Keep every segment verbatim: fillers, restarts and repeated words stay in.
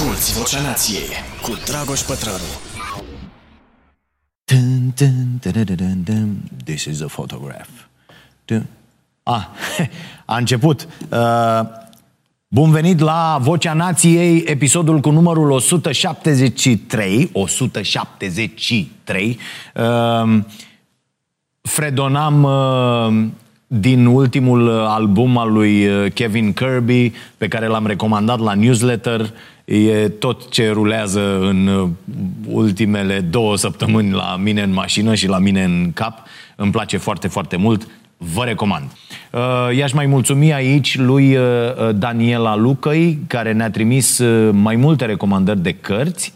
Asculți Vocea Nației cu Dragoș Pătraru. Dun, dun, dun, dun, dun, dun. This is a photograph. Dun. Ah, a început. Uh, bun venit la Vocea Nației, episodul cu numărul o sută șaptezeci și trei. o sută șaptezeci și trei. Uh, fredonam... Uh, din ultimul album al lui Kevin Kirby, pe care l-am recomandat la newsletter. E tot ce rulează în ultimele două săptămâni la mine în mașină și la mine în cap. Îmi place foarte, foarte mult. Vă recomand. I-aș mai mulțumi aici lui Daniela Lucăi, care ne-a trimis mai multe recomandări de cărți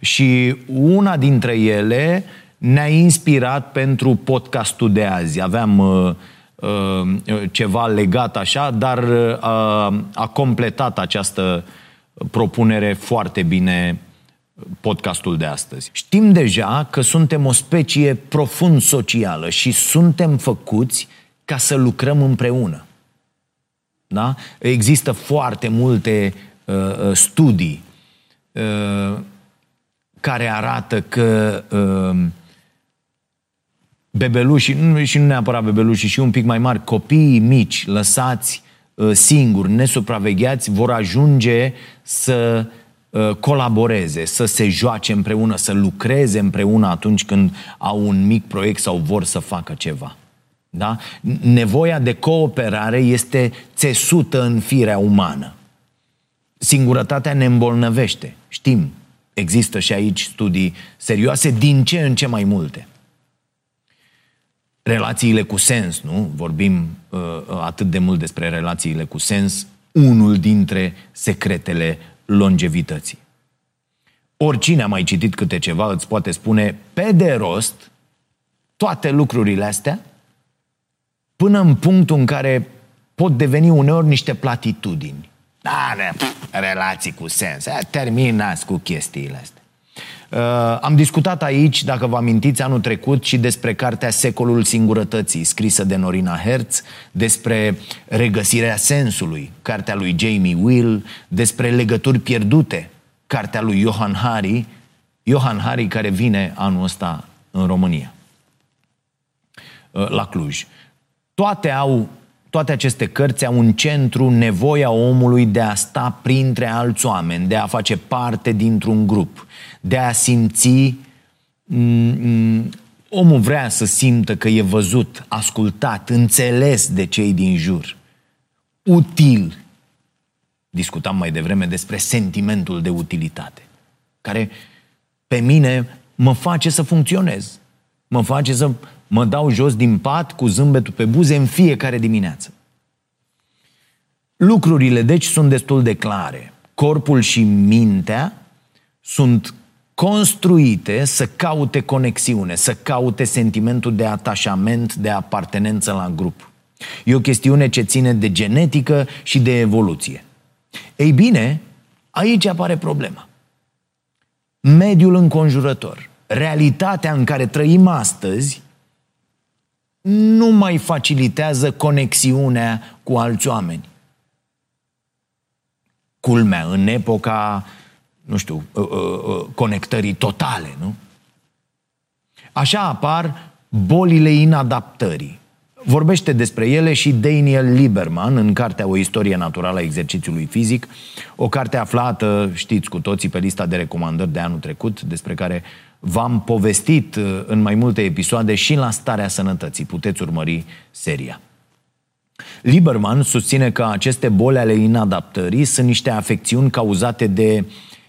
și una dintre ele ne-a inspirat pentru podcastul de azi. Aveam ceva legat așa, dar a, a completat această propunere foarte bine podcastul de astăzi. Știm deja că suntem o specie profund socială și suntem făcuți ca să lucrăm împreună. Da? Există foarte multe uh, studii uh, care arată că uh, bebelușii, și nu neapărat bebelușii, și un pic mai mari, copiii mici lăsați singuri, nesupravegheați, vor ajunge să colaboreze, să se joace împreună, să lucreze împreună atunci când au un mic proiect sau vor să facă ceva. Da? Nevoia de cooperare este țesută în firea umană. Singurătatea ne îmbolnăvește, știm. Există și aici studii serioase, din ce în ce mai multe. Relațiile cu sens, nu? Vorbim uh, atât de mult despre relațiile cu sens, unul dintre secretele longevității. Oricine a mai citit câte ceva îți poate spune, pe de rost, toate lucrurile astea, până în punctul în care pot deveni uneori niște platitudini. Da, relații cu sens, terminați cu chestiile astea. Uh, am discutat aici, dacă vă amintiți, anul trecut și despre cartea Secolul Singurătății, scrisă de Norina Hertz, despre regăsirea sensului, cartea lui Jamie Will, despre legături pierdute, cartea lui Johann Hari, Johann Hari care vine anul ăsta în România, uh, la Cluj. Toate au, toate aceste cărți au în centru nevoia omului de a sta printre alți oameni, de a face parte dintr-un grup, de a simți, omul vrea să simtă că e văzut, ascultat, înțeles de cei din jur, util. Discutam mai devreme despre sentimentul de utilitate, care pe mine mă face să funcționez, mă face să mă dau jos din pat cu zâmbetul pe buze în fiecare dimineață. Lucrurile, deci, sunt destul de clare. Corpul și mintea sunt construite să caute conexiune, să caute sentimentul de atașament, de apartenență la grup. E o chestiune ce ține de genetică și de evoluție. Ei bine, aici apare problema. Mediul înconjurător, realitatea în care trăim astăzi, nu mai facilitează conexiunea cu alți oameni. Culmea, în epoca, nu știu, conectării totale, nu? Așa apar bolile inadaptării. Vorbește despre ele și Daniel Lieberman în cartea O Istorie Naturală a Exercițiului Fizic, o carte aflată, știți cu toții, pe lista de recomandări de anul trecut, despre care v-am povestit în mai multe episoade și la Starea Sănătății. Puteți urmări seria. Lieberman susține că aceste boli ale inadaptării sunt niște afecțiuni cauzate de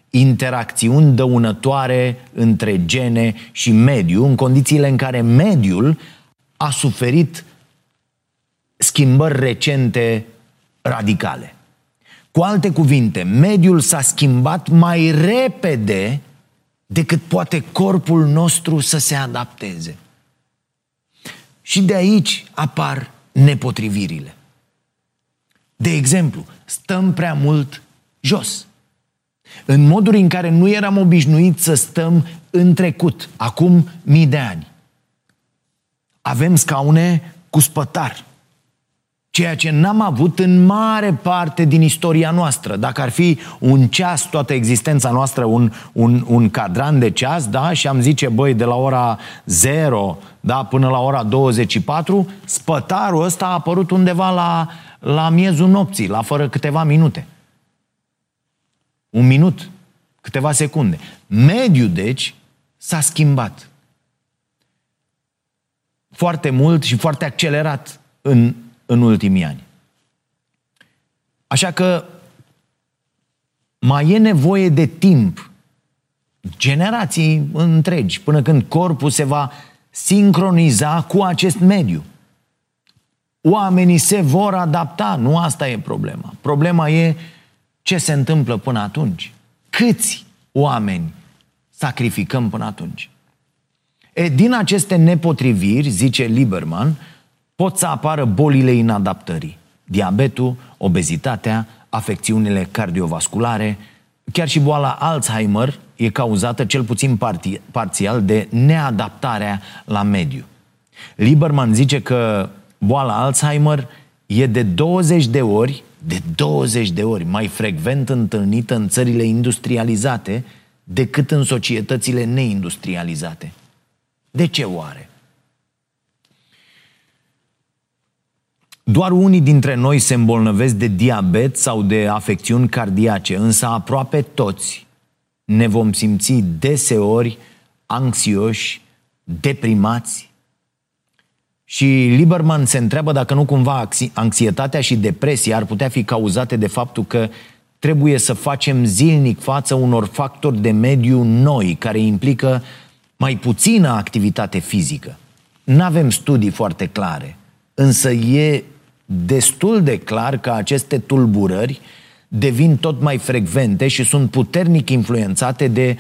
interacțiuni dăunătoare între gene și mediu, în condițiile în care mediul a suferit schimbări recente radicale. Cu alte cuvinte, mediul s-a schimbat mai repede decât poate corpul nostru să se adapteze. Și de aici apar nepotrivirile. De exemplu, stăm prea mult jos. În moduri în care nu eram obișnuiți să stăm în trecut, acum mii de ani. Avem scaune cu spătar. ceea ce n-am avut în mare parte din istoria noastră. Dacă ar fi un ceas toată existența noastră, un, un, un cadran de ceas, da, și am zice, băi, de la ora zero, da, până la ora douăzeci și patru, spătarul ăsta a apărut undeva la, la miezul nopții, la fără câteva minute. Un minut, câteva secunde. Mediul, deci, s-a schimbat. Foarte mult și foarte accelerat în, în ultimii ani. Așa că mai e nevoie de timp, generații întregi, până când corpul se va sincroniza cu acest mediu. Oamenii se vor adapta, nu asta e problema. Problema e ce se întâmplă până atunci. Câți oameni sacrificăm până atunci? E, din aceste nepotriviri, zice Lieberman, pot să apară bolile inadaptării. Diabetul, obezitatea, afecțiunile cardiovasculare, chiar și boala Alzheimer e cauzată cel puțin parti, parțial de neadaptarea la mediu. Lieberman zice că boala Alzheimer e de douăzeci de ori, de douăzeci de ori mai frecvent întâlnită în țările industrializate decât în societățile neindustrializate. De ce oare? Doar unii dintre noi se îmbolnăvesc de diabet sau de afecțiuni cardiace, însă aproape toți ne vom simți deseori anxioși, deprimați. Și Lieberman se întreabă dacă nu cumva anxietatea și depresia ar putea fi cauzate de faptul că trebuie să facem zilnic față unor factori de mediu noi, care implică mai puțină activitate fizică. N-avem studii foarte clare, însă e destul de clar că aceste tulburări devin tot mai frecvente și sunt puternic influențate de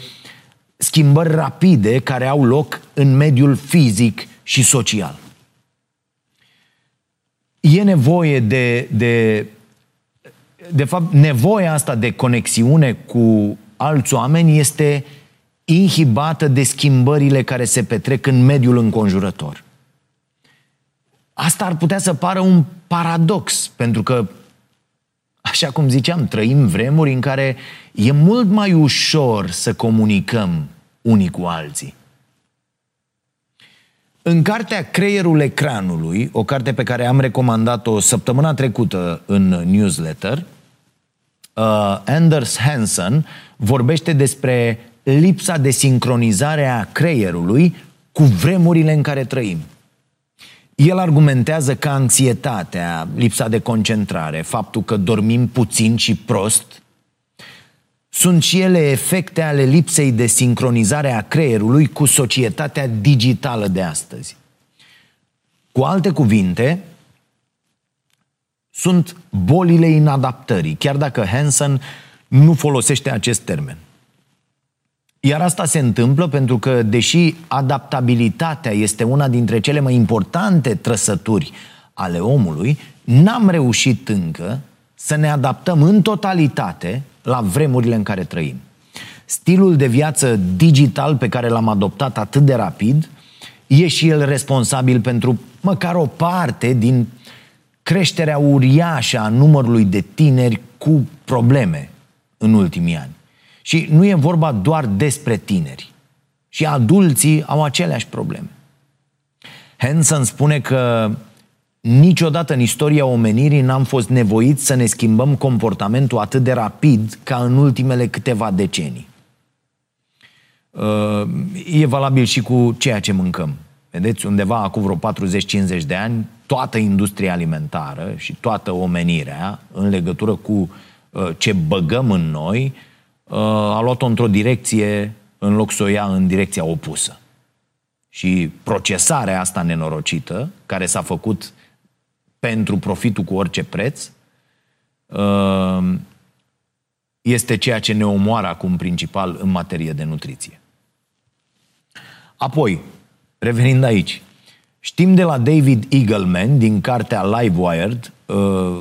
schimbări rapide care au loc în mediul fizic și social. E nevoie de, de, de fapt, nevoia asta de conexiune cu alți oameni este inhibată de schimbările care se petrec în mediul înconjurător. Asta ar putea să pară un paradox, pentru că, așa cum ziceam, trăim vremuri în care e mult mai ușor să comunicăm unii cu alții. În cartea Creierul Ecranului, o carte pe care am recomandat-o săptămâna trecută în newsletter, Anders Hansen vorbește despre lipsa de sincronizare a creierului cu vremurile în care trăim. El argumentează că anxietatea, lipsa de concentrare, faptul că dormim puțin și prost, sunt și ele efecte ale lipsei de sincronizare a creierului cu societatea digitală de astăzi. Cu alte cuvinte, sunt bolile inadaptării, chiar dacă Hansen nu folosește acest termen. Iar asta se întâmplă pentru că, deși adaptabilitatea este una dintre cele mai importante trăsături ale omului, n-am reușit încă să ne adaptăm în totalitate la vremurile în care trăim. Stilul de viață digital pe care l-am adoptat atât de rapid e și el responsabil pentru măcar o parte din creșterea uriașă a numărului de tineri cu probleme în ultimii ani. Și nu e vorba doar despre tineri. Și adulții au aceleași probleme. Hansen spune că niciodată în istoria omenirii n-am fost nevoiți să ne schimbăm comportamentul atât de rapid ca în ultimele câteva decenii. E valabil și cu ceea ce mâncăm. Vedeți, undeva acum vreo patruzeci cincizeci de ani, toată industria alimentară și toată omenirea, în legătură cu ce băgăm în noi, a luat-o într-o direcție, în loc să o ia în direcția opusă. Și procesarea asta nenorocită, care s-a făcut pentru profitul cu orice preț, este ceea ce ne omoară acum principal în materie de nutriție. Apoi, revenind aici, știm de la David Eagleman din cartea LiveWired,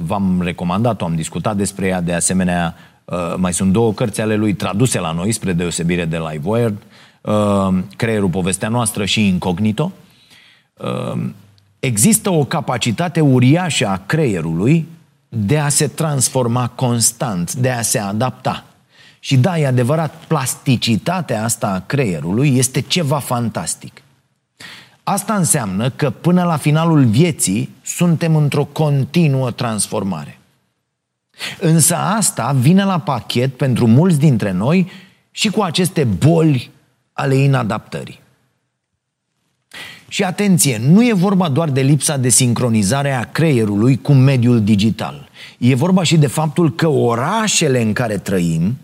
v-am recomandat-o, am discutat despre ea de asemenea. Uh, mai sunt două cărți ale lui traduse la noi, spre deosebire de LiveWired, uh, Creierul povestea noastră și Incognito. Uh, Există o capacitate uriașă a creierului de a se transforma constant, de a se adapta. Și da, e adevărat, plasticitatea asta a creierului este ceva fantastic. Asta înseamnă că până la finalul vieții suntem într-o continuă transformare. Însă asta vine la pachet pentru mulți dintre noi și cu aceste boli ale inadaptării. Și atenție, nu e vorba doar de lipsa de sincronizare a creierului cu mediul digital. E vorba și de faptul că orașele în care trăim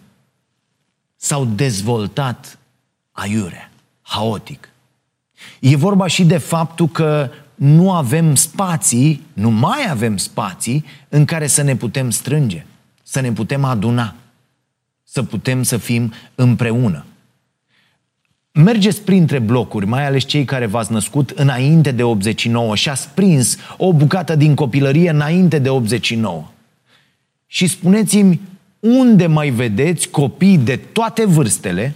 s-au dezvoltat aiurea, haotic. E vorba și de faptul că nu avem spații, nu mai avem spații în care să ne putem strânge, să ne putem aduna, să putem să fim împreună. Mergeți printre blocuri, mai ales cei care v-ați născut înainte de optzeci și nouă și ați prins o bucată din copilărie înainte de optzeci și nouă. Și spuneți-mi unde mai vedeți copii de toate vârstele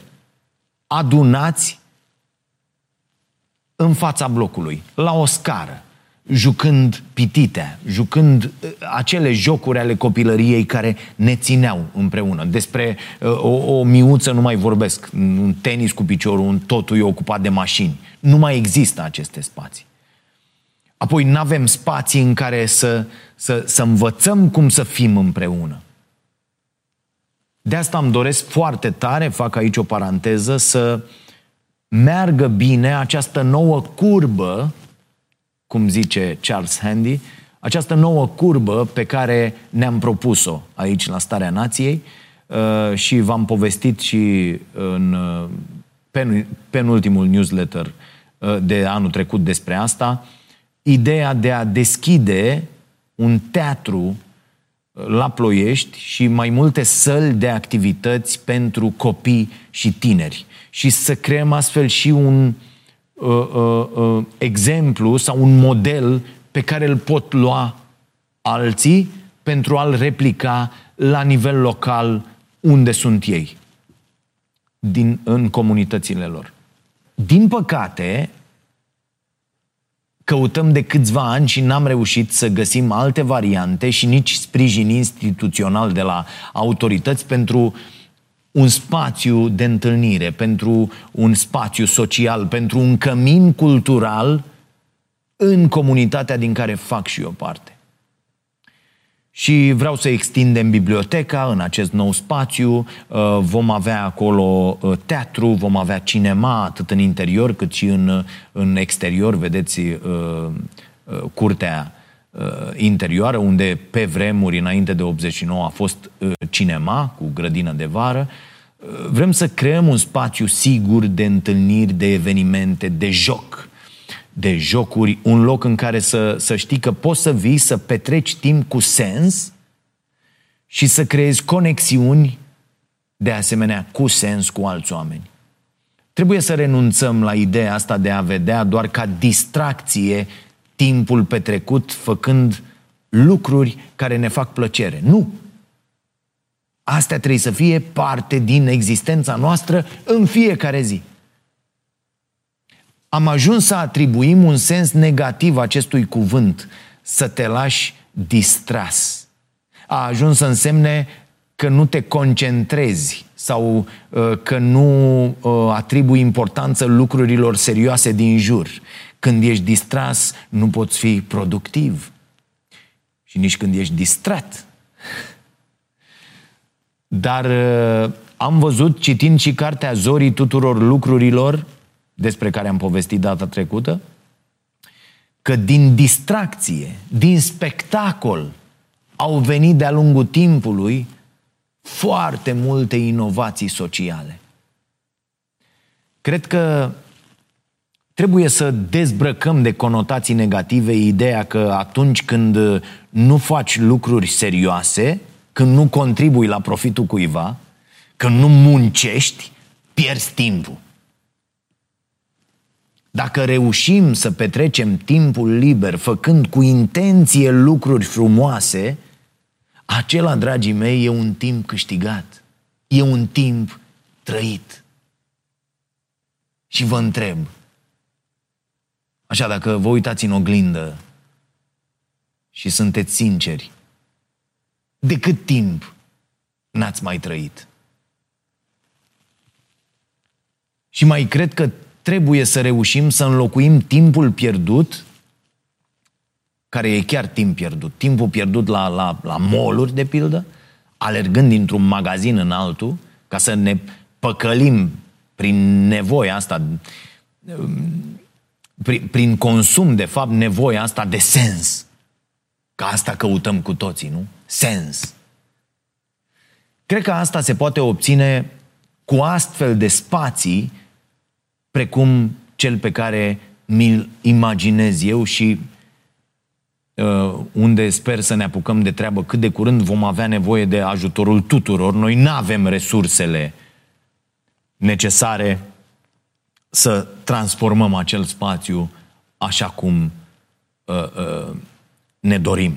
adunați în fața blocului, la o scară, jucând pititea, jucând acele jocuri ale copilăriei care ne țineau împreună. Despre o, o miuță nu mai vorbesc, un tenis cu piciorul, un totul e ocupat de mașini. Nu mai există aceste spații. Apoi nu avem spații în care să, să, să învățăm cum să fim împreună. De asta îmi doresc foarte tare, fac aici o paranteză, să meargă bine această nouă curbă, cum zice Charles Handy, această nouă curbă pe care ne-am propus-o aici la Starea Nației și v-am povestit și în penultimul newsletter de anul trecut despre asta, ideea de a deschide un teatru la Ploiești și mai multe săli de activități pentru copii și tineri. Și să creăm astfel și un uh, uh, uh, exemplu sau un model pe care îl pot lua alții pentru a-l replica la nivel local unde sunt ei, din, în comunitățile lor. Din păcate, căutăm de câțiva ani și n-am reușit să găsim alte variante și nici sprijin instituțional de la autorități pentru un spațiu de întâlnire, pentru un spațiu social, pentru un cămin cultural în comunitatea din care fac și eu parte. Și vreau să extindem biblioteca în acest nou spațiu, vom avea acolo teatru, vom avea cinema, atât în interior cât și în, în exterior, vedeți curtea interioară, unde pe vremuri, înainte de optzeci și nouă, a fost cinema cu grădină de vară. Vrem să creăm un spațiu sigur de întâlniri, de evenimente, de joc, de jocuri, un loc în care să, să știi că poți să vii, să petreci timp cu sens și să creezi conexiuni de asemenea cu sens cu alți oameni. Trebuie să renunțăm la ideea asta de a vedea doar ca distracție timpul petrecut făcând lucruri care ne fac plăcere. Nu! Astea trebuie să fie parte din existența noastră în fiecare zi. Am ajuns să atribuim un sens negativ acestui cuvânt, să te lași distras. A ajuns să însemne că nu te concentrezi sau că nu atribui importanță lucrurilor serioase din jur. Când ești distras, nu poți fi productiv. Și nici când ești distrat. Dar am văzut, citind și cartea Zorii tuturor lucrurilor, despre care am povestit data trecută, că din distracție, din spectacol, au venit de-a lungul timpului foarte multe inovații sociale. Cred că trebuie să dezbrăcăm de conotații negative ideea că atunci când nu faci lucruri serioase, când nu contribui la profitul cuiva, când nu muncești, pierzi timpul. Dacă reușim să petrecem timpul liber făcând cu intenție lucruri frumoase, acela, dragii mei, e un timp câștigat. E un timp trăit. Și vă întreb, Așa, dacă vă uitați în oglindă și sunteți sinceri, de cât timp n-ați mai trăit? Și mai cred că trebuie să reușim să înlocuim timpul pierdut, care e chiar timp pierdut, timpul pierdut la, la, la mall-uri, de pildă, alergând dintr-un magazin în altul, ca să ne păcălim prin nevoia asta, prin, prin consum, de fapt, nevoia asta de sens. Că asta căutăm cu toții, nu? Sens. Cred că asta se poate obține cu astfel de spații precum cel pe care mi-l imaginez eu și uh, unde sper să ne apucăm de treabă cât de curând. Vom avea nevoie de ajutorul tuturor. Noi n-avem resursele necesare să transformăm acel spațiu așa cum uh, uh, ne dorim.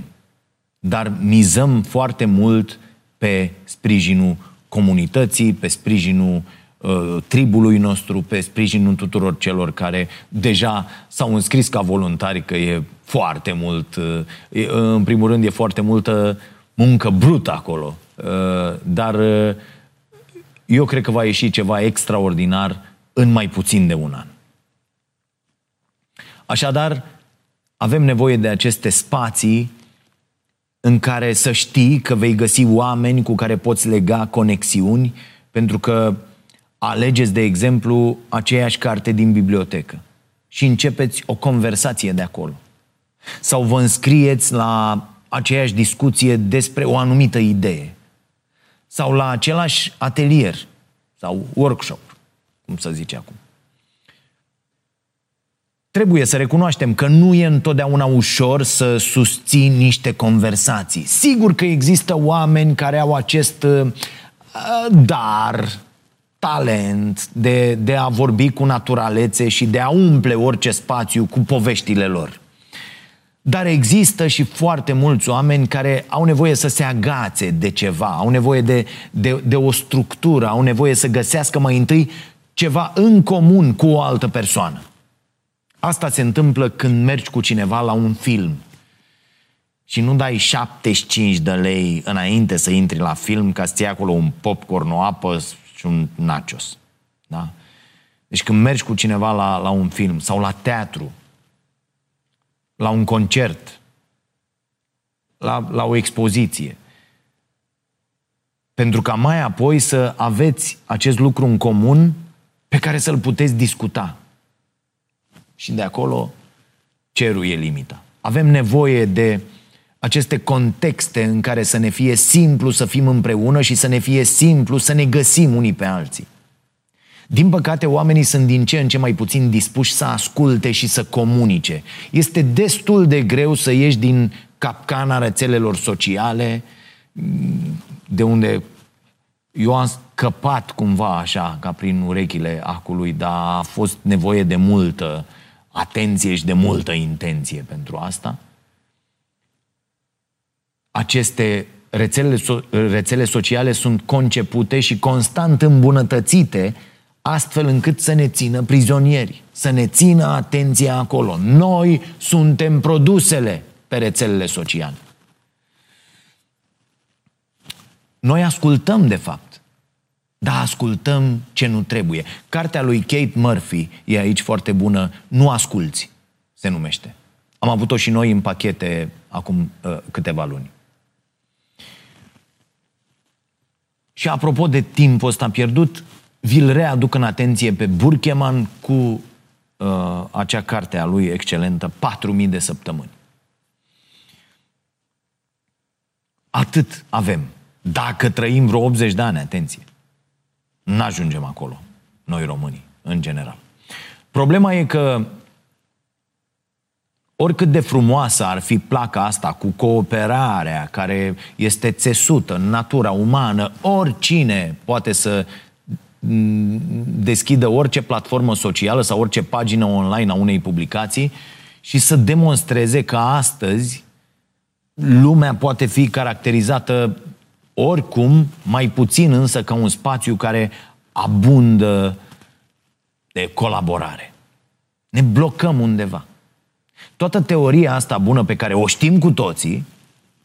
Dar mizăm foarte mult pe sprijinul comunității, pe sprijinul uh, tribului nostru, pe sprijinul tuturor celor care deja s-au înscris ca voluntari, că e foarte mult, uh, e, în primul rând e foarte multă muncă brută acolo, uh, dar uh, eu cred că va ieși ceva extraordinar în mai puțin de un an. Așadar, avem nevoie de aceste spații în care să știi că vei găsi oameni cu care poți lega conexiuni, pentru că alegeți, de exemplu, aceeași carte din bibliotecă și începeți o conversație de acolo. Sau vă înscrieți la aceeași discuție despre o anumită idee. Sau la același atelier sau workshop, cum să zice acum. Trebuie să recunoaștem că nu e întotdeauna ușor să susții niște conversații. Sigur că există oameni care au acest uh, dar, talent de, de a vorbi cu naturalețe și de a umple orice spațiu cu poveștile lor. Dar există și foarte mulți oameni care au nevoie să se agațe de ceva, au nevoie de, de, de o structură, au nevoie să găsească mai întâi ceva în comun cu o altă persoană. Asta se întâmplă când mergi cu cineva la un film și nu dai șaptezeci și cinci de lei înainte să intri la film ca să iei acolo un popcorn, o apă și un nachos. Da? Deci când mergi cu cineva la, la un film sau la teatru, la un concert, la, la o expoziție, pentru ca mai apoi să aveți acest lucru în comun pe care să-l puteți discuta. Și de acolo cerul e limita. Avem nevoie de aceste contexte în care să ne fie simplu să fim împreună și să ne fie simplu să ne găsim unii pe alții. Din păcate, oamenii sunt din ce în ce mai puțin dispuși să asculte și să comunice. Este destul de greu să ieși din capcana rețelelor sociale, de unde eu am scăpat cumva așa, ca prin urechile acului, dar a fost nevoie de multă atenție și de multă intenție pentru asta. Aceste rețele, rețele sociale sunt concepute și constant îmbunătățite astfel încât să ne țină prizonieri, să ne țină atenția acolo. Noi suntem produsele pe rețelele sociale. Noi ascultăm, de fapt, dar ascultăm ce nu trebuie. Cartea lui Kate Murphy e aici foarte bună, Nu asculți, se numește. Am avut-o și noi în pachete acum uh, câteva luni. Și apropo de timpul ăsta pierdut, vi-l readuc în atenție pe Burkeman cu uh, acea carte a lui excelentă, patru mii de săptămâni. Atât avem. Dacă trăim vreo optzeci de ani, atenție, n-ajungem acolo, noi românii, în general. Problema e că oricât de frumoasă ar fi placa asta cu cooperarea care este țesută în natura umană, oricine poate să deschidă orice platformă socială sau orice pagină online a unei publicații și să demonstreze că astăzi lumea poate fi caracterizată oricum, mai puțin însă ca un spațiu care abundă de colaborare. Ne blocăm undeva. Toată teoria asta bună pe care o știm cu toții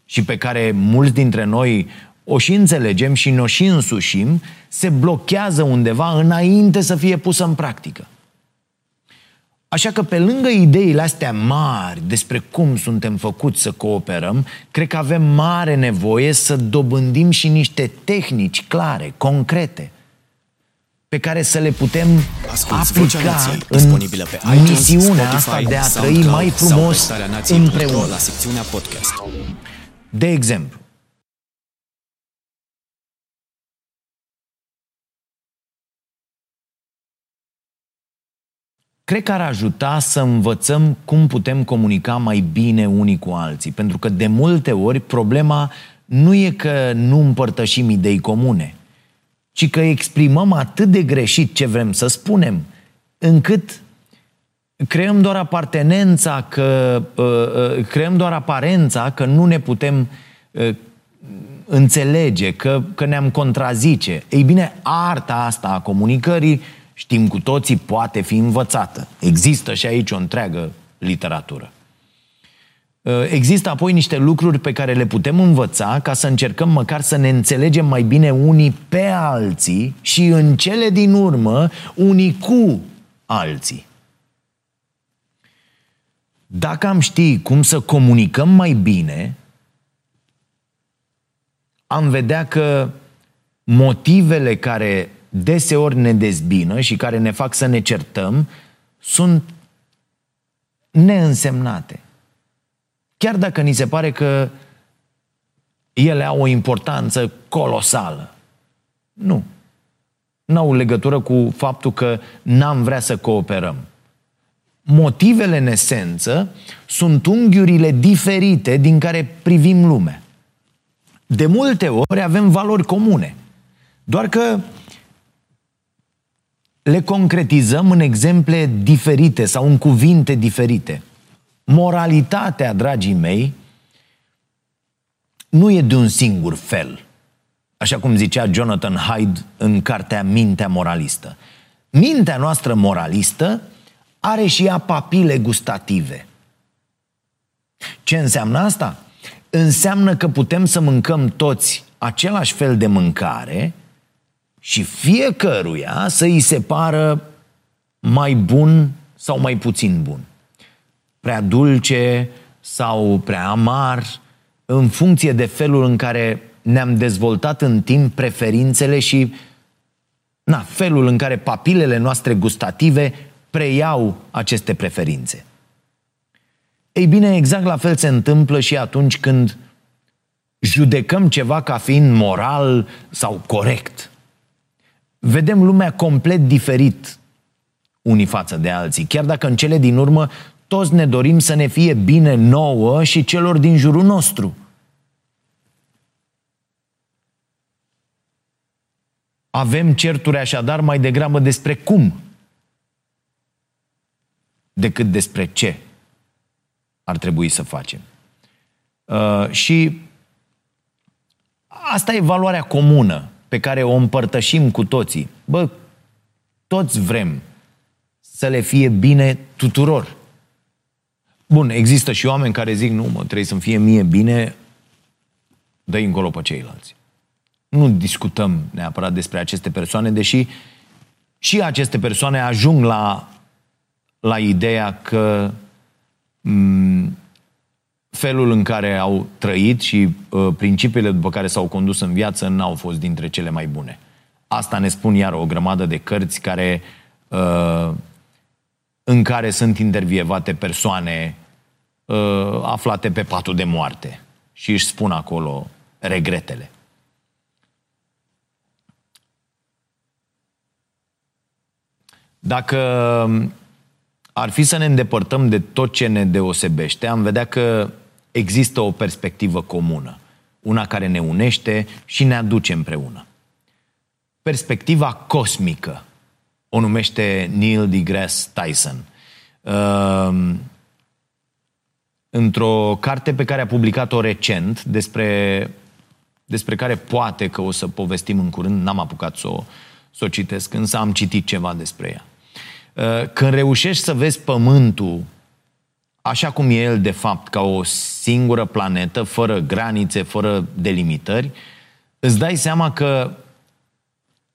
și pe care mulți dintre noi o și înțelegem și ne-o și însușim, se blochează undeva înainte să fie pusă în practică. Așa că pe lângă ideile astea mari despre cum suntem făcuți să cooperăm, cred că avem mare nevoie să dobândim și niște tehnici clare, concrete, pe care să le putem aplica în misiunea asta de a trăi mai frumos împreună. De exemplu, cred că ar ajuta să învățăm cum putem comunica mai bine unii cu alții, pentru că de multe ori problema nu e că nu împărtășim idei comune, ci că exprimăm atât de greșit ce vrem să spunem, încât creăm doar apartenența că, creăm doar aparența că nu ne putem înțelege, că, că ne-am contrazice. Ei bine, arta asta a comunicării, știm cu toții, poate fi învățată. Există și aici o întreagă literatură. Există apoi niște lucruri pe care le putem învăța ca să încercăm măcar să ne înțelegem mai bine unii pe alții și, în cele din urmă, unii cu alții. Dacă am ști cum să comunicăm mai bine, am vedea că motivele care deseori ne dezbină și care ne fac să ne certăm sunt neînsemnate. Chiar dacă ni se pare că ele au o importanță colosală. Nu. N-au legătură cu faptul că n-am vrea să cooperăm. Motivele, în esență, sunt unghiurile diferite din care privim lumea. De multe ori avem valori comune, doar că le concretizăm în exemple diferite sau în cuvinte diferite. Moralitatea, dragii mei, nu e de un singur fel, așa cum zicea Jonathan Haidt în cartea Mintea moralistă. Mintea noastră moralistă are și ea papile gustative. Ce înseamnă asta? Înseamnă că putem să mâncăm toți același fel de mâncare și fiecăruia să îi separă mai bun sau mai puțin bun, prea dulce sau prea amar, în funcție de felul în care ne-am dezvoltat în timp preferințele și na, felul în care papilele noastre gustative preiau aceste preferințe. Ei bine, exact la fel se întâmplă și atunci când judecăm ceva ca fiind moral sau corect. Vedem lumea complet diferit unii față de alții, chiar dacă în cele din urmă toți ne dorim să ne fie bine nouă și celor din jurul nostru. Avem certuri așadar mai degrabă despre cum decât despre ce ar trebui să facem. Uh, și asta e valoarea comună pe care o împărtășim cu toții. Bă, toți vrem să le fie bine tuturor. Bun, există și oameni care zic, nu mă, trebuie să-mi fie mie bine, dă-i încolo pe ceilalți. Nu discutăm neapărat despre aceste persoane, deși și aceste persoane ajung la, la ideea că m- felul în care au trăit și uh, principiile după care s-au condus în viață n-au fost dintre cele mai bune. Asta ne spun iar o grămadă de cărți care, uh, în care sunt intervievate persoane uh, aflate pe patul de moarte și își spun acolo regretele. Dacă ar fi să ne îndepărtăm de tot ce ne deosebește, am vedea că există o perspectivă comună, una care ne unește și ne aduce împreună. Perspectiva cosmică o numește Neil deGrasse Tyson. Uh, într-o carte pe care a publicat-o recent, despre, despre care poate că o să povestim în curând, n-am apucat să o, să o citesc, însă am citit ceva despre ea. Uh, când reușești să vezi pământul așa cum e el de fapt, ca o singură planetă, fără granițe, fără delimitări, îți dai seama că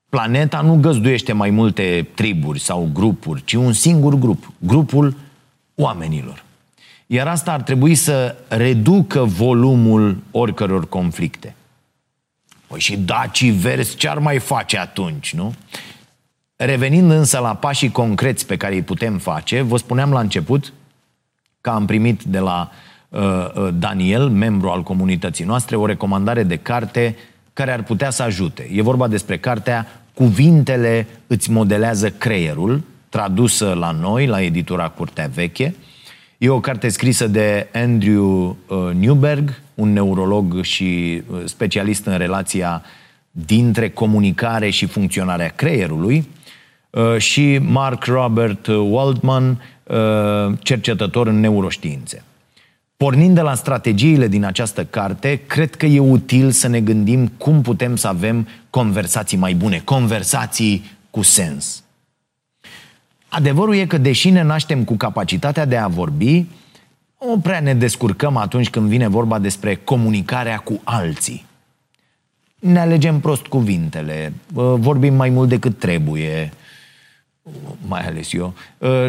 planeta nu găzduiește mai multe triburi sau grupuri, ci un singur grup, grupul oamenilor. Iar asta ar trebui să reducă volumul oricăror conflicte. Păi și dacii verzi ce ar mai face atunci, nu? Revenind însă la pașii concreți pe care îi putem face, vă spuneam la început că am primit de la uh, Daniel, membru al comunității noastre, o recomandare de carte care ar putea să ajute. E vorba despre cartea Cuvintele îți modelează creierul, tradusă la noi, la editura Curtea Veche. E o carte scrisă de Andrew Newberg, un neurolog și specialist în relația dintre comunicare și funcționarea creierului, și Mark Robert Waldman, cercetător în neuroștiințe. Pornind de la strategiile din această carte, cred că e util să ne gândim cum putem să avem conversații mai bune, conversații cu sens. Adevărul e că, deși ne naștem cu capacitatea de a vorbi, nu prea ne descurcăm atunci când vine vorba despre comunicarea cu alții. Ne alegem prost cuvintele, vorbim mai mult decât trebuie, mai ales eu,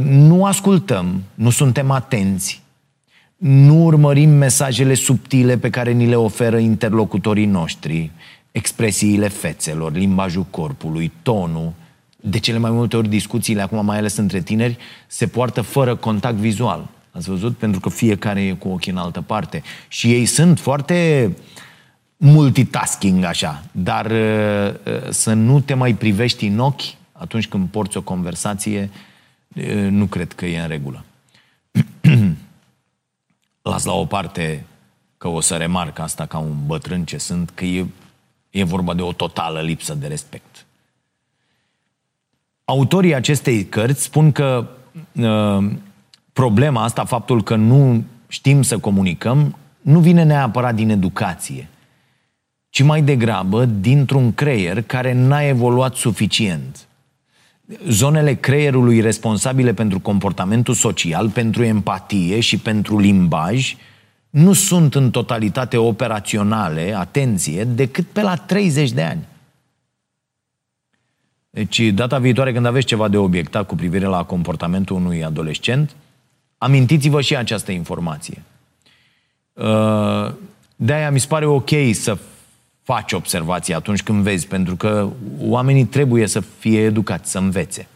nu ascultăm, nu suntem atenți, nu urmărim mesajele subtile pe care ni le oferă interlocutorii noștri, expresiile fețelor, limbajul corpului, tonul. De cele mai multe ori discuțiile, acum mai ales între tineri, se poartă fără contact vizual. Ați văzut? Pentru că fiecare e cu ochii în altă parte. Și ei sunt foarte multitasking așa, dar să nu te mai privești în ochi atunci când porți o conversație, nu cred că e în regulă. Las la o parte că o să remarc asta ca un bătrân ce sunt, că e, e vorba de o totală lipsă de respect. Autorii acestei cărți spun că uh, problema asta, faptul că nu știm să comunicăm, nu vine neapărat din educație, ci mai degrabă dintr-un creier care n-a evoluat suficient. Zonele creierului responsabile pentru comportamentul social, pentru empatie și pentru limbaj nu sunt în totalitate operaționale, atenție, decât pe la treizeci de ani. Deci data viitoare când aveți ceva de obiectat cu privire la comportamentul unui adolescent, amintiți-vă și această informație. De-aia mi se pare ok să faci observații atunci când vezi, pentru că oamenii trebuie să fie educați, să învețe.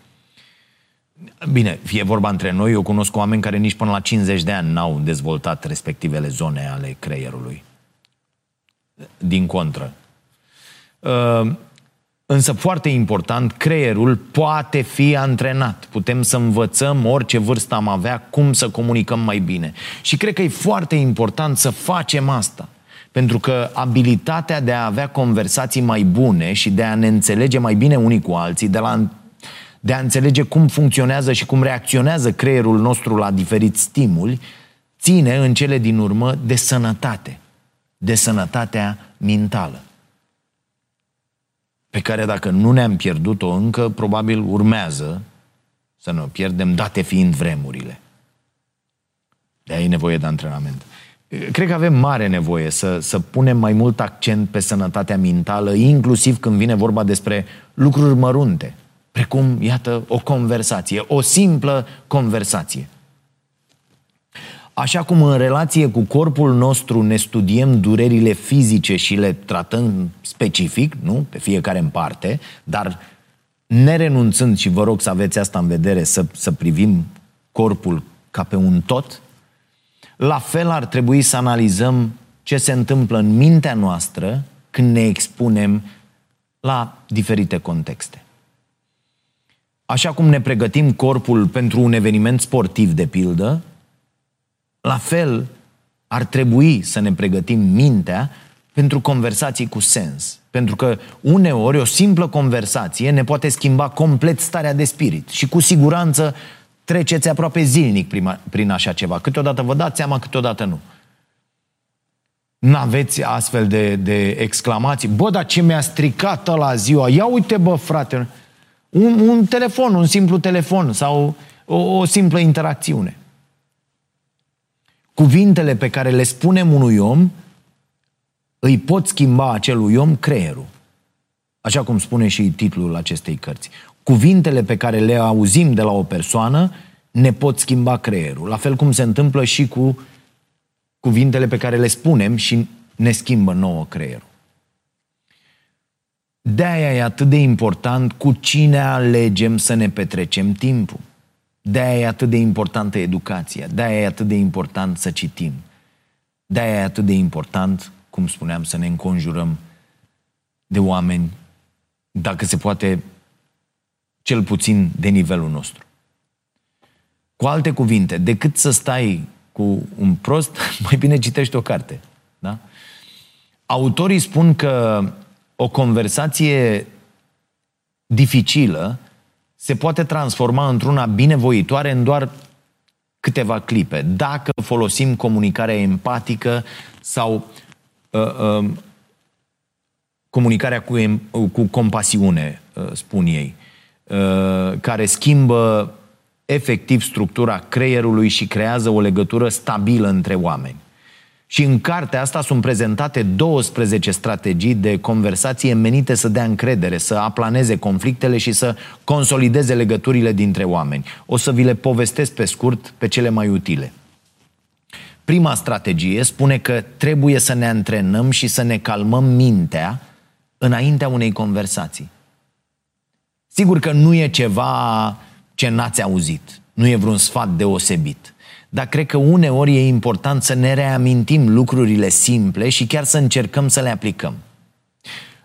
Bine, fie vorba între noi, eu cunosc oameni care nici până la cincizeci de ani n-au dezvoltat respectivele zone ale creierului. Din contră. Însă foarte important, creierul poate fi antrenat. Putem să învățăm, orice vârstă am avea, cum să comunicăm mai bine. Și cred că e foarte important să facem asta. Pentru că abilitatea de a avea conversații mai bune și de a ne înțelege mai bine unii cu alții, de, la, de a înțelege cum funcționează și cum reacționează creierul nostru la diferiți stimuli, ține în cele din urmă de sănătate, de sănătatea mentală, pe care dacă nu ne-am pierdut-o încă, probabil urmează să ne-o pierdem, date fiind vremurile. De-aia e nevoie de antrenament. Cred că avem mare nevoie să, să punem mai mult accent pe sănătatea mentală, inclusiv când vine vorba despre lucruri mărunte, precum, iată, o conversație, o simplă conversație. Așa cum în relație cu corpul nostru ne studiem durerile fizice și le tratăm specific, nu? Pe fiecare în parte, dar nerenunțând, și vă rog să aveți asta în vedere, să, să privim corpul ca pe un tot, la fel ar trebui să analizăm ce se întâmplă în mintea noastră când ne expunem la diferite contexte. Așa cum ne pregătim corpul pentru un eveniment sportiv, de pildă, la fel ar trebui să ne pregătim mintea pentru conversații cu sens. Pentru că uneori o simplă conversație ne poate schimba complet starea de spirit și cu siguranță treceți aproape zilnic prima, prin așa ceva. Câteodată vă dați seama, câteodată nu. N-aveți astfel de, de exclamații. Bă, dar ce mi-a stricat ăla ziua? Ia uite, bă, frate, un, un telefon, un simplu telefon sau o, o simplă interacțiune. Cuvintele pe care le spunem unui om îi pot schimba acelui om creierul. Așa cum spune și titlul acestei cărți. Cuvintele pe care le auzim de la o persoană ne pot schimba creierul. La fel cum se întâmplă și cu cuvintele pe care le spunem și ne schimbă nouă creierul. De-aia e atât de important cu cine alegem să ne petrecem timpul. De-aia e atât de importantă educația. De-aia e atât de important să citim. De-aia e atât de important, cum spuneam, să ne înconjurăm de oameni, dacă se poate, cel puțin de nivelul nostru. Cu alte cuvinte, decât să stai cu un prost, mai bine citești o carte. Da? Autorii spun că o conversație dificilă se poate transforma într-una binevoitoare în doar câteva clipe, dacă folosim comunicarea empatică sau uh, uh, comunicarea cu, em- cu compasiune, uh, spun ei, uh, care schimbă efectiv structura creierului și creează o legătură stabilă între oameni. Și în cartea asta sunt prezentate douăsprezece strategii de conversație menite să dea încredere, să aplaneze conflictele și să consolideze legăturile dintre oameni. O să vi le povestesc pe scurt pe cele mai utile. Prima strategie spune că trebuie să ne antrenăm și să ne calmăm mintea înaintea unei conversații. Sigur că nu e ceva ce n-ați auzit, nu e vreun sfat deosebit. Dar cred că uneori e important să ne reamintim lucrurile simple și chiar să încercăm să le aplicăm.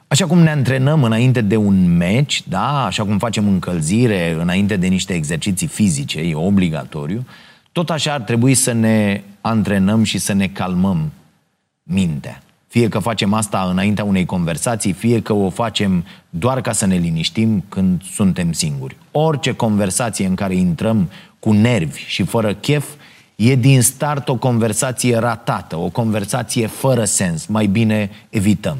Așa cum ne antrenăm înainte de un meci, da, așa cum facem încălzire înainte de niște exerciții fizice, e obligatoriu, tot așa ar trebui să ne antrenăm și să ne calmăm mintea. Fie că facem asta înaintea unei conversații, fie că o facem doar ca să ne liniștim când suntem singuri. Orice conversație în care intrăm cu nervi și fără chef e din start o conversație ratată, o conversație fără sens. Mai bine evităm.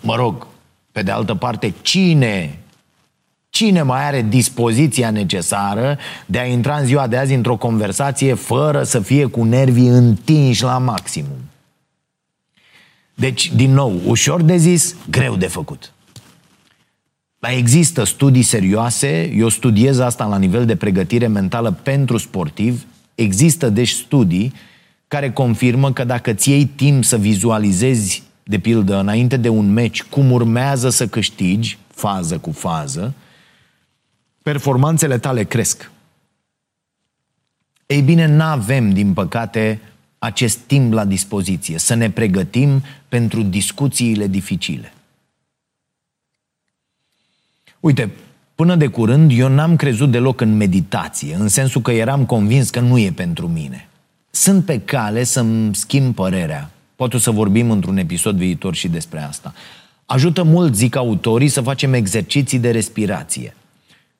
Mă rog, pe de altă parte, cine, cine mai are dispoziția necesară de a intra în ziua de azi într-o conversație fără să fie cu nervii întinși la maximum? Deci, din nou, ușor de zis, greu de făcut. Dar există studii serioase, eu studiez asta la nivel de pregătire mentală pentru sportiv, există deci studii care confirmă că dacă îți iei timp să vizualizezi, de pildă, înainte de un meci, cum urmează să câștigi, fază cu fază, performanțele tale cresc. Ei bine, n-avem, din păcate, acest timp la dispoziție, să ne pregătim pentru discuțiile dificile. Uite, până de curând eu n-am crezut deloc în meditație, în sensul că eram convins că nu e pentru mine. Sunt pe cale să-mi schimb părerea. Poate o să vorbim într-un episod viitor și despre asta. Ajută mult, zic autorii, să facem exerciții de respirație.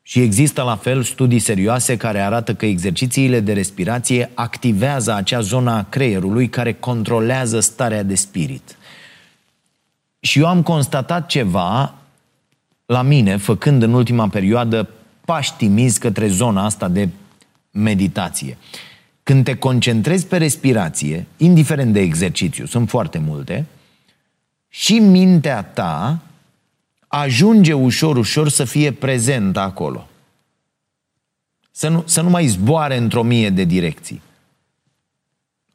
Și există la fel studii serioase care arată că exercițiile de respirație activează acea zonă a creierului care controlează starea de spirit. Și eu am constatat ceva la mine, făcând în ultima perioadă pași timizi către zona asta de meditație. Când te concentrezi pe respirație, indiferent de exercițiu, sunt foarte multe, și mintea ta ajunge ușor, ușor să fie prezentă acolo. Să nu, să nu mai zboare într-o mie de direcții.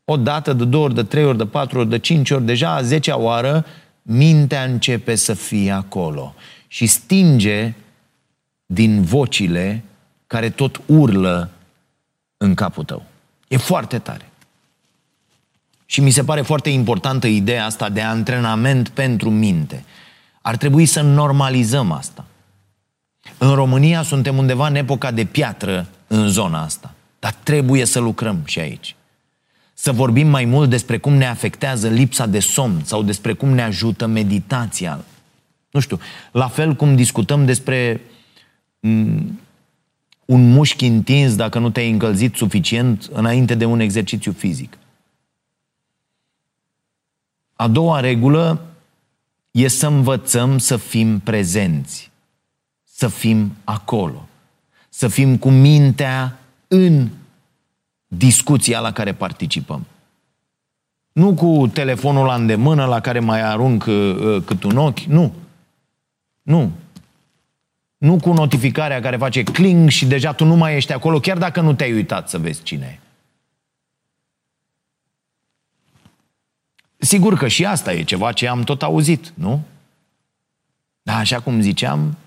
O dată, de două ori, de trei ori, de patru ori, de cinci ori, deja a zecea oară, mintea începe să fie acolo. Și stinge din vocile care tot urlă în capul tău. E foarte tare. Și mi se pare foarte importantă ideea asta de antrenament pentru minte. Ar trebui să normalizăm asta. În România suntem undeva în epoca de piatră în zona asta. Dar trebuie să lucrăm și aici. Să vorbim mai mult despre cum ne afectează lipsa de somn sau despre cum ne ajută meditația. Nu știu, la fel cum discutăm despre un mușchi întins dacă nu te-ai încălzit suficient înainte de un exercițiu fizic. A doua regulă e să învățăm să fim prezenți, să fim acolo, să fim cu mintea în discuția la care participăm. Nu cu telefonul la îndemână la care mai arunc uh, cât un ochi, nu. Nu. Nu cu notificarea care face cling și deja tu nu mai ești acolo, chiar dacă nu te-ai uitat să vezi cine e. Sigur că și asta e ceva ce am tot auzit, nu? Dar așa cum ziceam,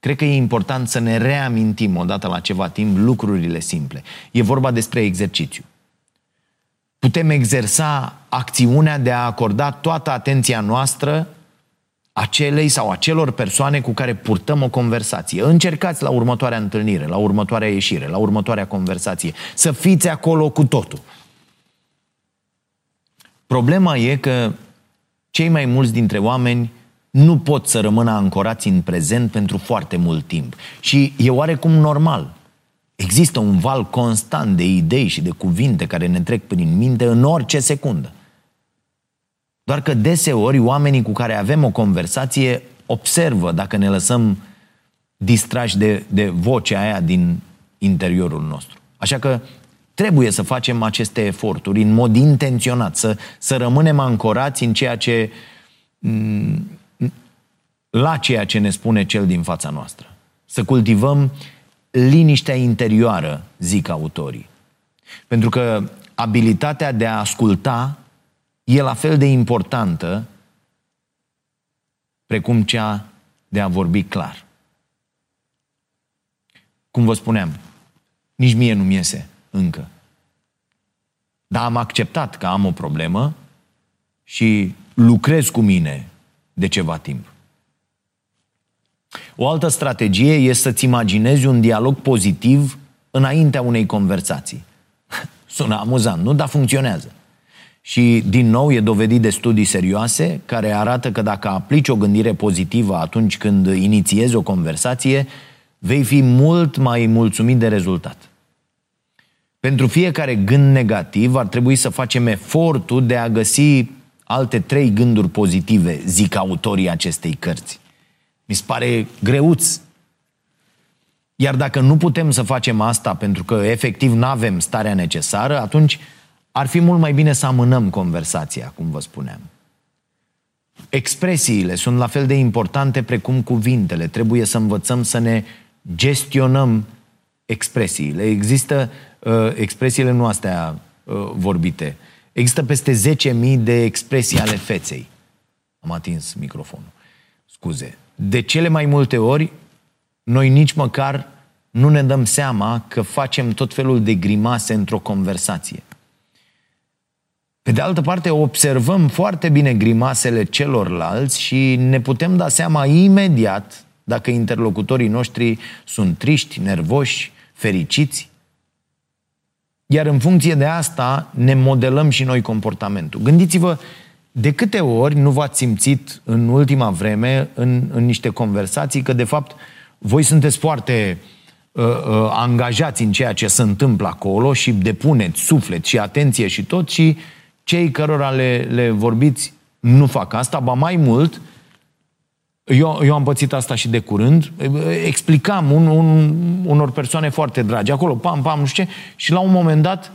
cred că e important să ne reamintim odată la ceva timp lucrurile simple. E vorba despre exercițiu. Putem exersa acțiunea de a acorda toată atenția noastră acelei sau acelor persoane cu care purtăm o conversație. Încercați la următoarea întâlnire, la următoarea ieșire, la următoarea conversație să fiți acolo cu totul. Problema e că cei mai mulți dintre oameni nu pot să rămână ancorați în prezent pentru foarte mult timp. Și e oarecum normal. Există un val constant de idei și de cuvinte care ne trec prin minte în orice secundă. Doar că deseori oamenii cu care avem o conversație observă dacă ne lăsăm distrași de, de vocea aia din interiorul nostru. Așa că trebuie să facem aceste eforturi în mod intenționat, să, să rămânem ancorați în ceea ce... M- la ceea ce ne spune cel din fața noastră. Să cultivăm liniștea interioară, zic autorii. Pentru că abilitatea de a asculta e la fel de importantă precum cea de a vorbi clar. Cum vă spuneam, nici mie nu-mi iese încă. Dar am acceptat că am o problemă și lucrez cu mine de ceva timp. O altă strategie e să-ți imaginezi un dialog pozitiv înaintea unei conversații. Sună amuzant, nu? Dar funcționează. Și din nou e dovedit de studii serioase care arată că dacă aplici o gândire pozitivă atunci când inițiezi o conversație, vei fi mult mai mulțumit de rezultat. Pentru fiecare gând negativ ar trebui să facem efortul de a găsi alte trei gânduri pozitive, zic autorii acestei cărți. Mi se pare greuț. Iar dacă nu putem să facem asta pentru că efectiv n-avem starea necesară, atunci ar fi mult mai bine să amânăm conversația, cum vă spuneam. Expresiile sunt la fel de importante precum cuvintele. Trebuie să învățăm să ne gestionăm expresiile. Există uh, expresiile nu astea uh, vorbite. Există peste zece mii de expresii ale feței. Am atins microfonul. Scuze. De cele mai multe ori, noi nici măcar nu ne dăm seama că facem tot felul de grimase într-o conversație. Pe de altă parte, observăm foarte bine grimasele celorlalți și ne putem da seama imediat dacă interlocutorii noștri sunt triști, nervoși, fericiți. Iar în funcție de asta ne modelăm și noi comportamentul. Gândiți-vă, de câte ori nu v-ați simțit în ultima vreme în, în niște conversații că de fapt voi sunteți foarte uh, uh, angajați în ceea ce se întâmplă acolo și depuneți suflet și atenție și tot și cei cărora le, le vorbiți nu fac asta, ba mai mult, eu, eu am pățit asta și de curând, explicam un, un, unor persoane foarte dragi acolo, pam, pam, nu știu ce, și la un moment dat,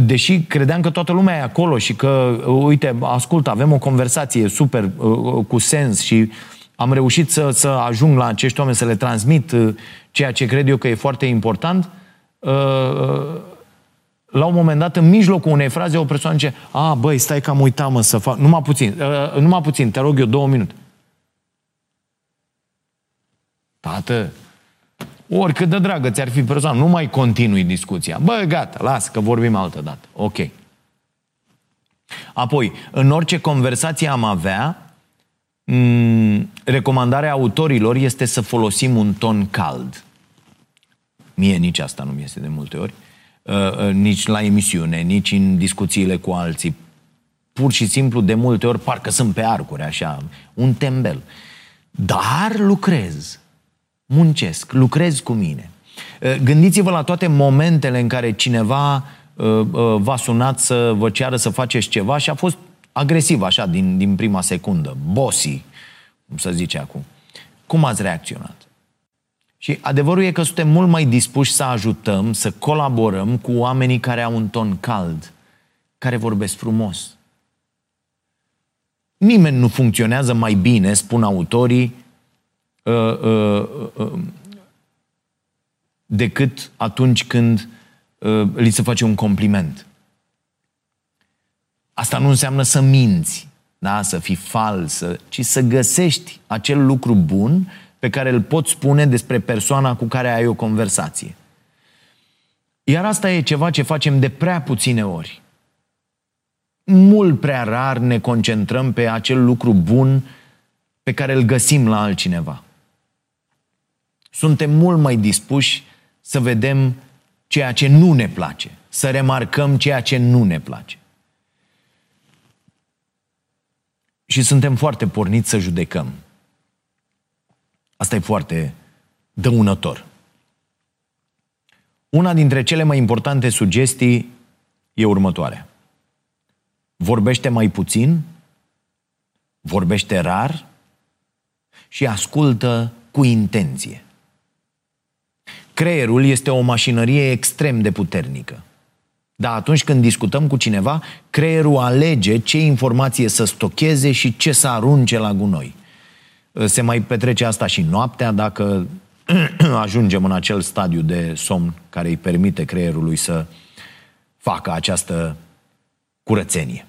deși credeam că toată lumea e acolo și că, uite, ascultă, avem o conversație super cu sens și am reușit să, să ajung la acești oameni, să le transmit ceea ce cred eu că e foarte important, la un moment dat, în mijlocul unei fraze, o persoană zice: a, băi, stai că am uitat, mă, să fac, numai puțin, numai puțin, te rog eu două minute. Tată, oricât de dragă ți-ar fi persoana, nu mai continui discuția. Bă, gata, lasă că vorbim altă dată. Ok. Apoi, în orice conversație am avea, m- recomandarea autorilor este să folosim un ton cald. Mie nici asta nu mi este de multe ori. Uh, nici la emisiune, nici în discuțiile cu alții. Pur și simplu, de multe ori, parcă sunt pe arcuri, așa. Un tembel. Dar lucrez. Muncesc, lucrez cu mine. Gândiți-vă la toate momentele în care cineva v-a sunat să vă ceară să faceți ceva și a fost agresiv așa din, din prima secundă. Bossy, cum se zice acum. Cum ați reacționat? Și adevărul e că suntem mult mai dispuși să ajutăm, să colaborăm cu oamenii care au un ton cald, care vorbesc frumos. Nimeni nu funcționează mai bine, spun autorii, uh, uh, uh, uh, decât atunci când uh, li se face un compliment. Asta nu înseamnă să minți, da? Să fii falsă, ci să găsești acel lucru bun pe care îl poți spune despre persoana cu care ai o conversație. Iar asta e ceva ce facem de prea puține ori. Mult prea rar ne concentrăm pe acel lucru bun pe care îl găsim la altcineva. Suntem mult mai dispuși să vedem ceea ce nu ne place, să remarcăm ceea ce nu ne place. Și suntem foarte porniți să judecăm. Asta e foarte dăunător. Una dintre cele mai importante sugestii e următoarea. Vorbește mai puțin, vorbește rar și ascultă cu intenție. Creierul este o mașinărie extrem de puternică. Dar atunci când discutăm cu cineva, creierul alege ce informație să stocheze și ce să arunce la gunoi. Se mai petrece asta și noaptea, dacă ajungem în acel stadiu de somn care îi permite creierului să facă această curățenie.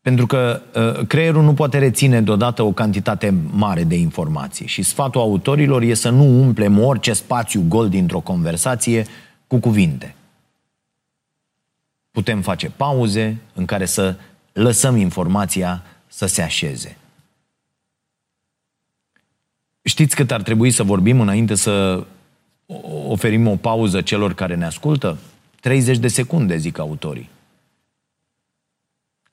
Pentru că creierul nu poate reține deodată o cantitate mare de informații și sfatul autorilor e să nu umplem orice spațiu gol dintr-o conversație cu cuvinte. Putem face pauze în care să lăsăm informația să se așeze. Știți cât ar trebui să vorbim înainte să oferim o pauză celor care ne ascultă? treizeci de secunde, zic autorii.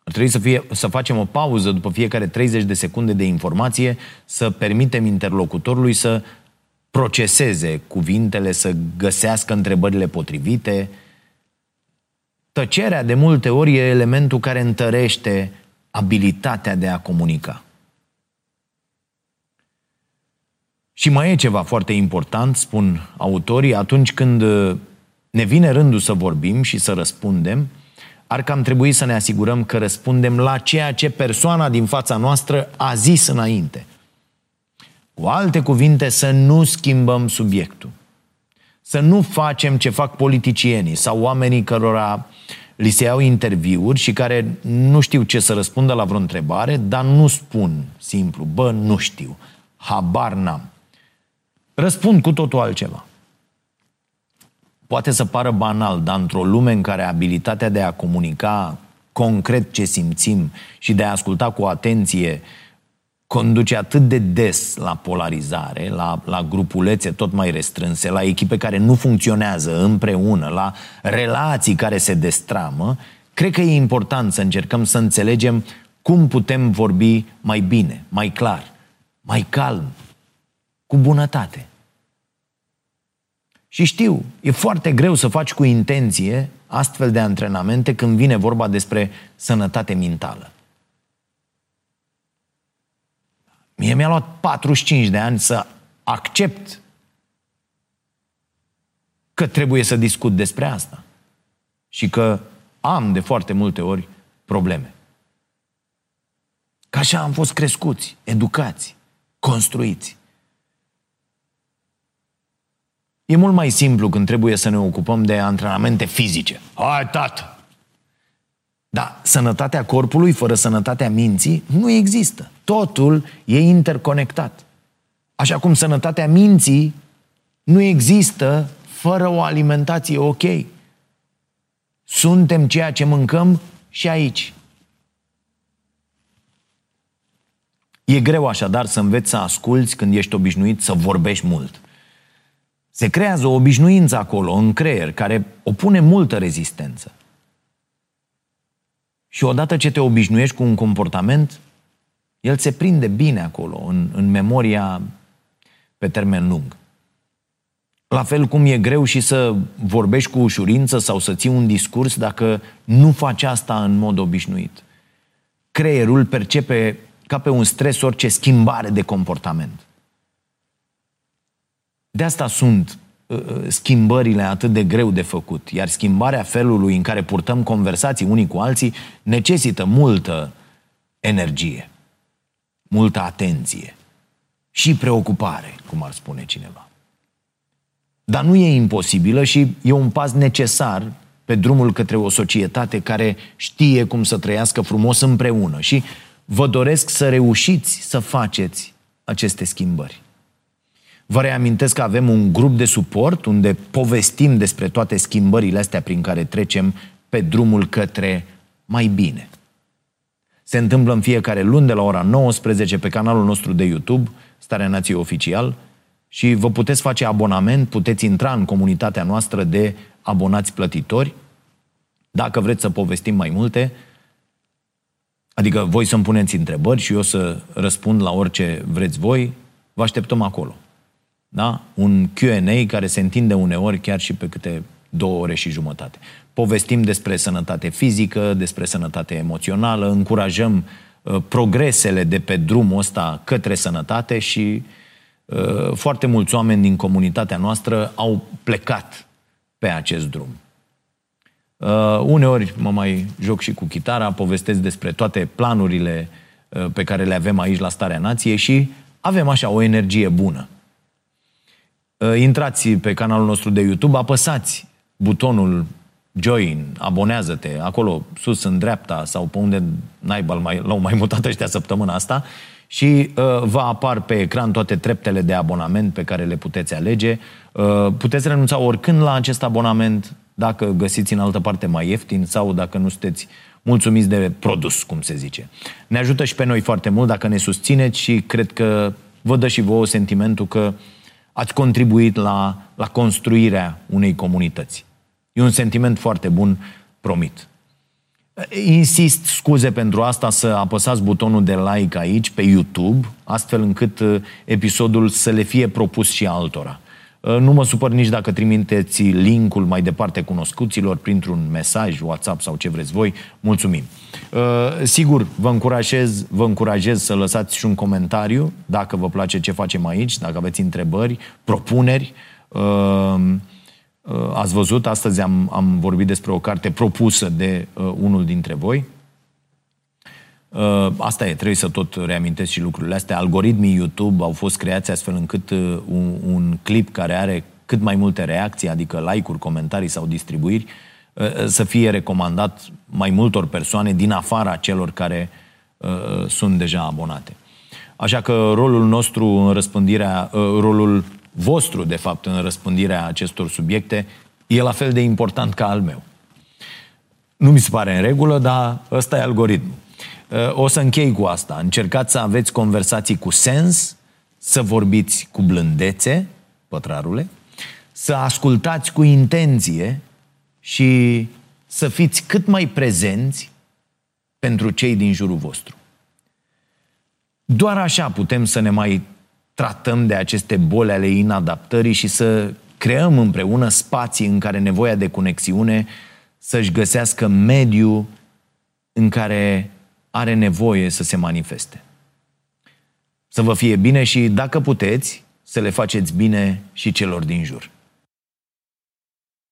Ar trebui să, fie, să facem o pauză după fiecare treizeci de secunde de informație, să permitem interlocutorului să proceseze cuvintele, să găsească întrebările potrivite. Tăcerea de multe ori e elementul care întărește abilitatea de a comunica. Și mai e ceva foarte important, spun autorii, atunci când ne vine rândul să vorbim și să răspundem, ar cam trebui să ne asigurăm că răspundem la ceea ce persoana din fața noastră a zis înainte. Cu alte cuvinte, să nu schimbăm subiectul. Să nu facem ce fac politicienii sau oamenii cărora li se iau interviuri și care nu știu ce să răspundă la vreo întrebare, dar nu spun simplu, bă, nu știu, habar n-am. Răspund cu totul altceva. Poate să pară banal, dar într-o lume în care abilitatea de a comunica concret ce simțim și de a asculta cu atenție conduce atât de des la polarizare, la, la grupulețe tot mai restrânse, la echipe care nu funcționează împreună, la relații care se destramă, cred că e important să încercăm să înțelegem cum putem vorbi mai bine, mai clar, mai calm, cu bunătate. Și știu, e foarte greu să faci cu intenție astfel de antrenamente când vine vorba despre sănătate mentală. Mie mi-a luat patruzeci și cinci de ani să accept că trebuie să discut despre asta și că am de foarte multe ori probleme. Că așa am fost crescuți, educați, construiți. E mult mai simplu când trebuie să ne ocupăm de antrenamente fizice. Hai, tată! Dar sănătatea corpului fără sănătatea minții nu există. Totul e interconectat. Așa cum sănătatea minții nu există fără o alimentație ok. Suntem ceea ce mâncăm și aici. E greu așadar să înveți să asculți când ești obișnuit să vorbești mult. Se creează o obișnuință acolo, în creier, care opune multă rezistență. Și odată ce te obișnuiești cu un comportament, el se prinde bine acolo, în, în memoria pe termen lung. La fel cum e greu și să vorbești cu ușurință sau să ții un discurs dacă nu faci asta în mod obișnuit. Creierul percepe ca pe un stres orice schimbare de comportament. De asta sunt uh, schimbările atât de greu de făcut, iar schimbarea felului în care purtăm conversații unii cu alții necesită multă energie, multă atenție și preocupare, cum ar spune cineva. Dar nu e imposibilă și e un pas necesar pe drumul către o societate care știe cum să trăiască frumos împreună și vă doresc să reușiți să faceți aceste schimbări. Vă reamintesc că avem un grup de suport unde povestim despre toate schimbările astea prin care trecem pe drumul către mai bine. Se întâmplă în fiecare luni de la ora nouăsprezece pe canalul nostru de YouTube, Starea Nației Oficial, și vă puteți face abonament, puteți intra în comunitatea noastră de abonați plătitori. Dacă vreți să povestim mai multe, adică voi să-mi puneți întrebări și eu să răspund la orice vreți voi, vă așteptăm acolo. Da? Un Q and A care se întinde uneori chiar și pe câte două ore și jumătate. Povestim despre sănătate fizică, despre sănătate emoțională, încurajăm uh, progresele de pe drumul ăsta către sănătate și uh, foarte mulți oameni din comunitatea noastră au plecat pe acest drum. Uh, uneori mă mai joc și cu chitara, povestesc despre toate planurile uh, pe care le avem aici la Starea Nației și avem așa o energie bună. Uh, intrați pe canalul nostru de YouTube, apăsați butonul Join, abonează-te, acolo sus în dreapta sau pe unde naiba mai, l-au mai mutat ăștia săptămâna asta și uh, va apar pe ecran toate treptele de abonament pe care le puteți alege. Uh, puteți renunța oricând la acest abonament dacă găsiți în altă parte mai ieftin sau dacă nu sunteți mulțumiți de produs, cum se zice. Ne ajută și pe noi foarte mult dacă ne susțineți și cred că vă dă și vouă sentimentul că ați contribuit la, la construirea unei comunități. E un sentiment foarte bun, promit. Insist, scuze pentru asta, să apăsați butonul de like aici, pe YouTube, astfel încât episodul să le fie propus și altora. Nu mă supăr nici dacă trimiteți link-ul mai departe cunoscuților printr-un mesaj, WhatsApp sau ce vreți voi. Mulțumim! Sigur, vă încurajez, vă încurajez să lăsați și un comentariu dacă vă place ce facem aici, dacă aveți întrebări, propuneri. Ați văzut, astăzi am, am vorbit despre o carte propusă de uh, unul dintre voi. Uh, asta e, trebuie să tot reamintesc și lucrurile astea. Algoritmii YouTube au fost creați astfel încât uh, un, un clip care are cât mai multe reacții, adică like-uri, comentarii sau distribuiri, uh, să fie recomandat mai multor persoane din afara celor care uh, sunt deja abonate. Așa că rolul nostru în răspândirea, uh, rolul vostru, de fapt, în răspândirea acestor subiecte, e la fel de important ca al meu. Nu mi se pare în regulă, dar ăsta e algoritmul. O să închei cu asta. Încercați să aveți conversații cu sens, să vorbiți cu blândețe, Pătrarule, să ascultați cu intenție și să fiți cât mai prezenți pentru cei din jurul vostru. Doar așa putem să ne mai tratăm de aceste boli ale inadaptării și să creăm împreună spații în care nevoia de conexiune să-și găsească mediul în care are nevoie să se manifeste. Să vă fie bine și, dacă puteți, să le faceți bine și celor din jur.